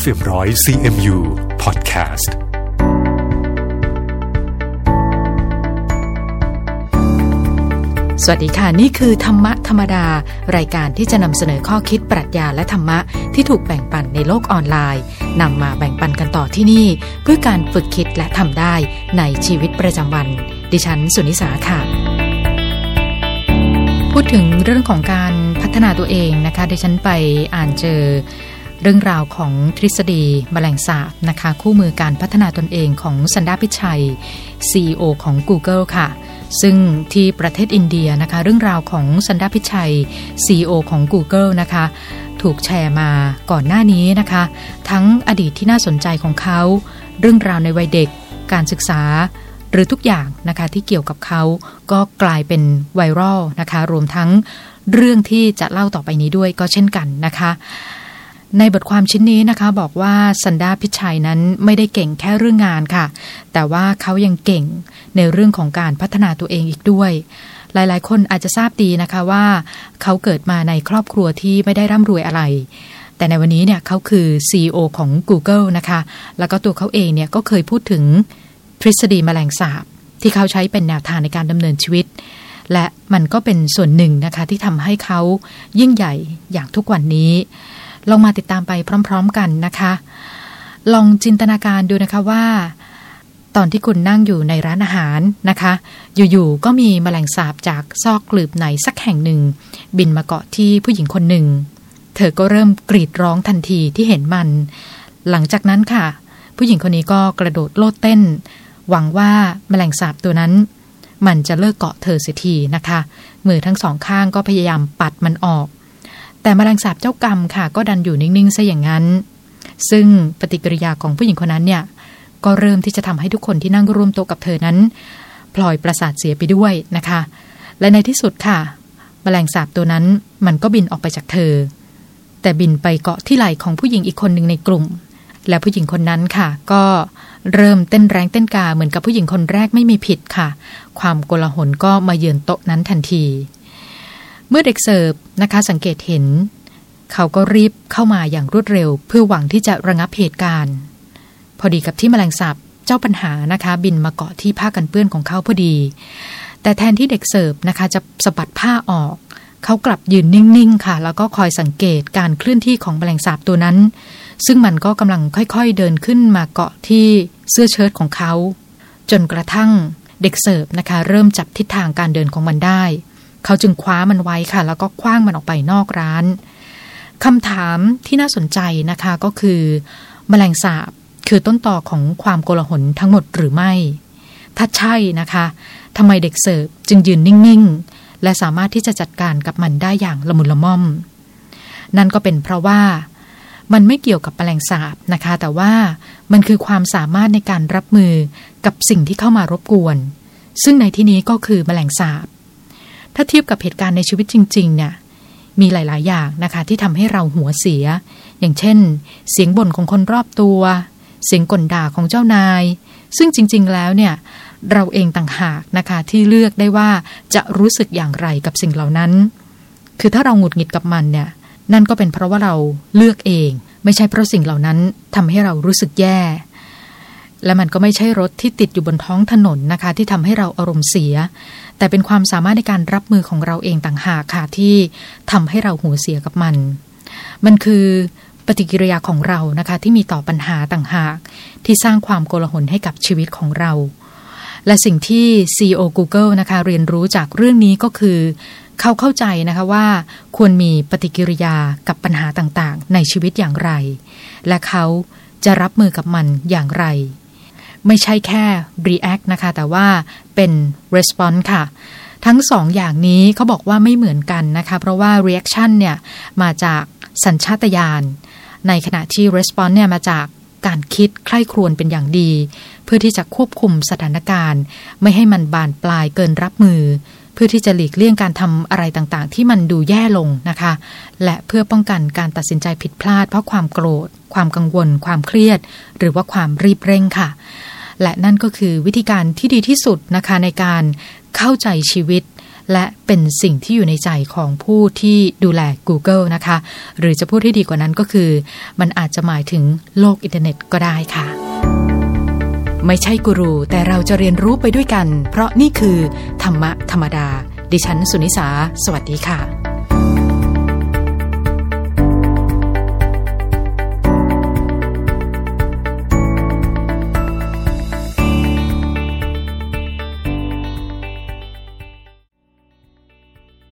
FM100 CMU Podcastสวัสดีค่ะนี่คือธรรมะธรรมดารายการที่จะนำเสนอข้อคิดปรัชญาและธรรมะที่ถูกแบ่งปันในโลกออนไลน์นำมาแบ่งปันกันต่อที่นี่เพื่อการฝึกคิดและทำได้ในชีวิตประจำวันดิฉันสุนิสาค่ะพูดถึงเรื่องของการพัฒนาตัวเองนะคะดิฉันไปอ่านเจอเรื่องราวของทฤษฎีแมลงสาบนะคะคู่มือการพัฒนาตนเองของสันดาพิชัย CEO ของ Google ค่ะซึ่งที่ประเทศอินเดียนะคะเรื่องราวของสันดาพิชัย CEO ของ Google นะคะถูกแชร์มาก่อนหน้านี้นะคะทั้งอดีตที่น่าสนใจของเขาเรื่องราวในวัยเด็กการศึกษาหรือทุกอย่างนะคะที่เกี่ยวกับเขาก็กลายเป็นไวรัลนะคะรวมทั้งเรื่องที่จะเล่าต่อไปนี้ด้วยก็เช่นกันนะคะในบทความชิ้นนี้นะคะบอกว่าสันดาพิชัยนั้นไม่ได้เก่งแค่เรื่องงานค่ะแต่ว่าเขายังเก่งในเรื่องของการพัฒนาตัวเองอีกด้วยหลายๆคนอาจจะทราบดีนะคะว่าเขาเกิดมาในครอบครัวที่ไม่ได้ร่ำรวยอะไรแต่ในวันนี้เนี่ยเขาคือ CEO ของ Google นะคะแล้วก็ตัวเขาเองเนี่ยก็เคยพูดถึงทฤษฎีแมลงสาบที่เขาใช้เป็นแนวทางในการดำเนินชีวิตและมันก็เป็นส่วนหนึ่งนะคะที่ทำให้เขายิ่งใหญ่อย่างทุกวันนี้ลองมาติดตามไปพร้อมๆกันนะคะลองจินตนาการดูนะคะว่าตอนที่คุณนั่งอยู่ในร้านอาหารนะคะอยู่ๆก็มีแมลงสาบจากซอกกลืบไหนสักแห่งหนึ่งบินมาเกาะที่ผู้หญิงคนหนึ่งเธอก็เริ่มกรีดร้องทันทีที่เห็นมันหลังจากนั้นค่ะผู้หญิงคนนี้ก็กระโดดโลดเต้นหวังว่าแมลงสาบตัวนั้นมันจะเลิกเกาะเธอเสียทีนะคะมือทั้งสองข้างก็พยายามปัดมันออกแต่แมลงสาบเจ้ากรรมค่ะก็ดันอยู่นิ่งๆซะอย่างนั้นซึ่งปฏิกิริยาของผู้หญิงคนนั้นเนี่ยก็เริ่มที่จะทำให้ทุกคนที่นั่งร่วมโต๊ะกับเธอนั้นพลอยประสาทเสียไปด้วยนะคะและในที่สุดค่ะแมลงสาบตัวนั้นมันก็บินออกไปจากเธอแต่บินไปเกาะที่ไหล่ของผู้หญิงอีกคนหนึ่งในกลุ่มและผู้หญิงคนนั้นค่ะก็เริ่มเต้นแรงเต้นกาเหมือนกับผู้หญิงคนแรกไม่มีผิดค่ะความโกลาหลก็มาเยือนโต๊ะนั้นทันทีเมื่อเด็กเสิร์ฟนะคะสังเกตเห็นเขาก็รีบเข้ามาอย่างรวดเร็วเพื่อหวังที่จะระงับเหตุการณ์พอดีกับที่แมลงสาบเจ้าปัญหานะคะบินมาเกาะที่ผ้ากันเปื้อนของเขาพอดีแต่แทนที่เด็กเสิร์ฟนะคะจะสะบัดผ้าออกเขากลับยืนนิ่งๆค่ะแล้วก็คอยสังเกตการเคลื่อนที่ของแมลงสาบตัวนั้นซึ่งมันก็กำลังค่อยๆเดินขึ้นมาเกาะที่เสื้อเชิ้ตของเขาจนกระทั่งเด็กเสิร์ฟนะคะเริ่มจับทิศทางการเดินของมันได้เขาจึงคว้ามันไว้ค่ะแล้วก็ขว้างมันออกไปนอกร้านคำถามที่น่าสนใจนะคะก็คือแมลงสาบคือต้นตอของความโกลาหลทั้งหมดหรือไม่ถ้าใช่นะคะทำไมเด็กเสิร์ฟจึงยืนนิ่งๆและสามารถที่จะจัดการกับมันได้อย่างละมุนละม่อมนั่นก็เป็นเพราะว่ามันไม่เกี่ยวกับแมลงสาบนะคะแต่ว่ามันคือความสามารถในการรับมือกับสิ่งที่เข้ามารบกวนซึ่งในที่นี้ก็คือแมลงสาบถ้าเทียบกับเหตุการณ์ในชีวิตจริงๆเนี่ยมีหลายๆอย่างนะคะที่ทำให้เราหัวเสียอย่างเช่นเสียงบ่นของคนรอบตัวเสียงก่นด่าของเจ้านายซึ่งจริงๆแล้วเนี่ยเราเองต่างหากนะคะที่เลือกได้ว่าจะรู้สึกอย่างไรกับสิ่งเหล่านั้นคือถ้าเราหงุดหงิดกับมันเนี่ยนั่นก็เป็นเพราะว่าเราเลือกเองไม่ใช่เพราะสิ่งเหล่านั้นทำให้เรารู้สึกแย่และมันก็ไม่ใช่รถที่ติดอยู่บนท้องถนนนะคะที่ทำให้เราอารมณ์เสียแต่เป็นความสามารถในการรับมือของเราเองต่างหากค่ะที่ทำให้เราหัวเสียกับมันมันคือปฏิกิริยาของเรานะคะที่มีต่อปัญหาต่างหากที่สร้างความโกลาหลให้กับชีวิตของเราและสิ่งที่ CEO Google นะคะเรียนรู้จากเรื่องนี้ก็คือเขาเข้าใจนะคะว่าควรมีปฏิกิริยากับปัญหาต่างๆในชีวิตอย่างไรและเขาจะรับมือกับมันอย่างไรไม่ใช่แค่ react นะคะแต่ว่าเป็น response ค่ะทั้งสองอย่างนี้เขาบอกว่าไม่เหมือนกันนะคะเพราะว่า reaction เนี่ยมาจากสัญชาตญาณในขณะที่ response เนี่ยมาจากการคิดใคร่ครวญเป็นอย่างดีเพื่อที่จะควบคุมสถานการณ์ไม่ให้มันบานปลายเกินรับมือเพื่อที่จะหลีกเลี่ยงการทำอะไรต่างๆที่มันดูแย่ลงนะคะและเพื่อป้องกันการตัดสินใจผิดพลาดเพราะความโกรธความกังวลความเครียดหรือว่าความรีบเร่งค่ะและนั่นก็คือวิธีการที่ดีที่สุดนะคะในการเข้าใจชีวิต และเป็นสิ่งที่อยู่ในใจของผู้ที่ดูแล Google นะคะหรือจะพูดให้ดีกว่านั้นก็คือมันอาจจะหมายถึงโลกอินเทอร์เน็ตก็ได้ค่ะไม่ใช่กูรูแต่เราจะเรียนรู้ไปด้วยกันเพราะนี่คือธรรมะธรรมดาดิฉันสุนิสาสวัสดีค่ะ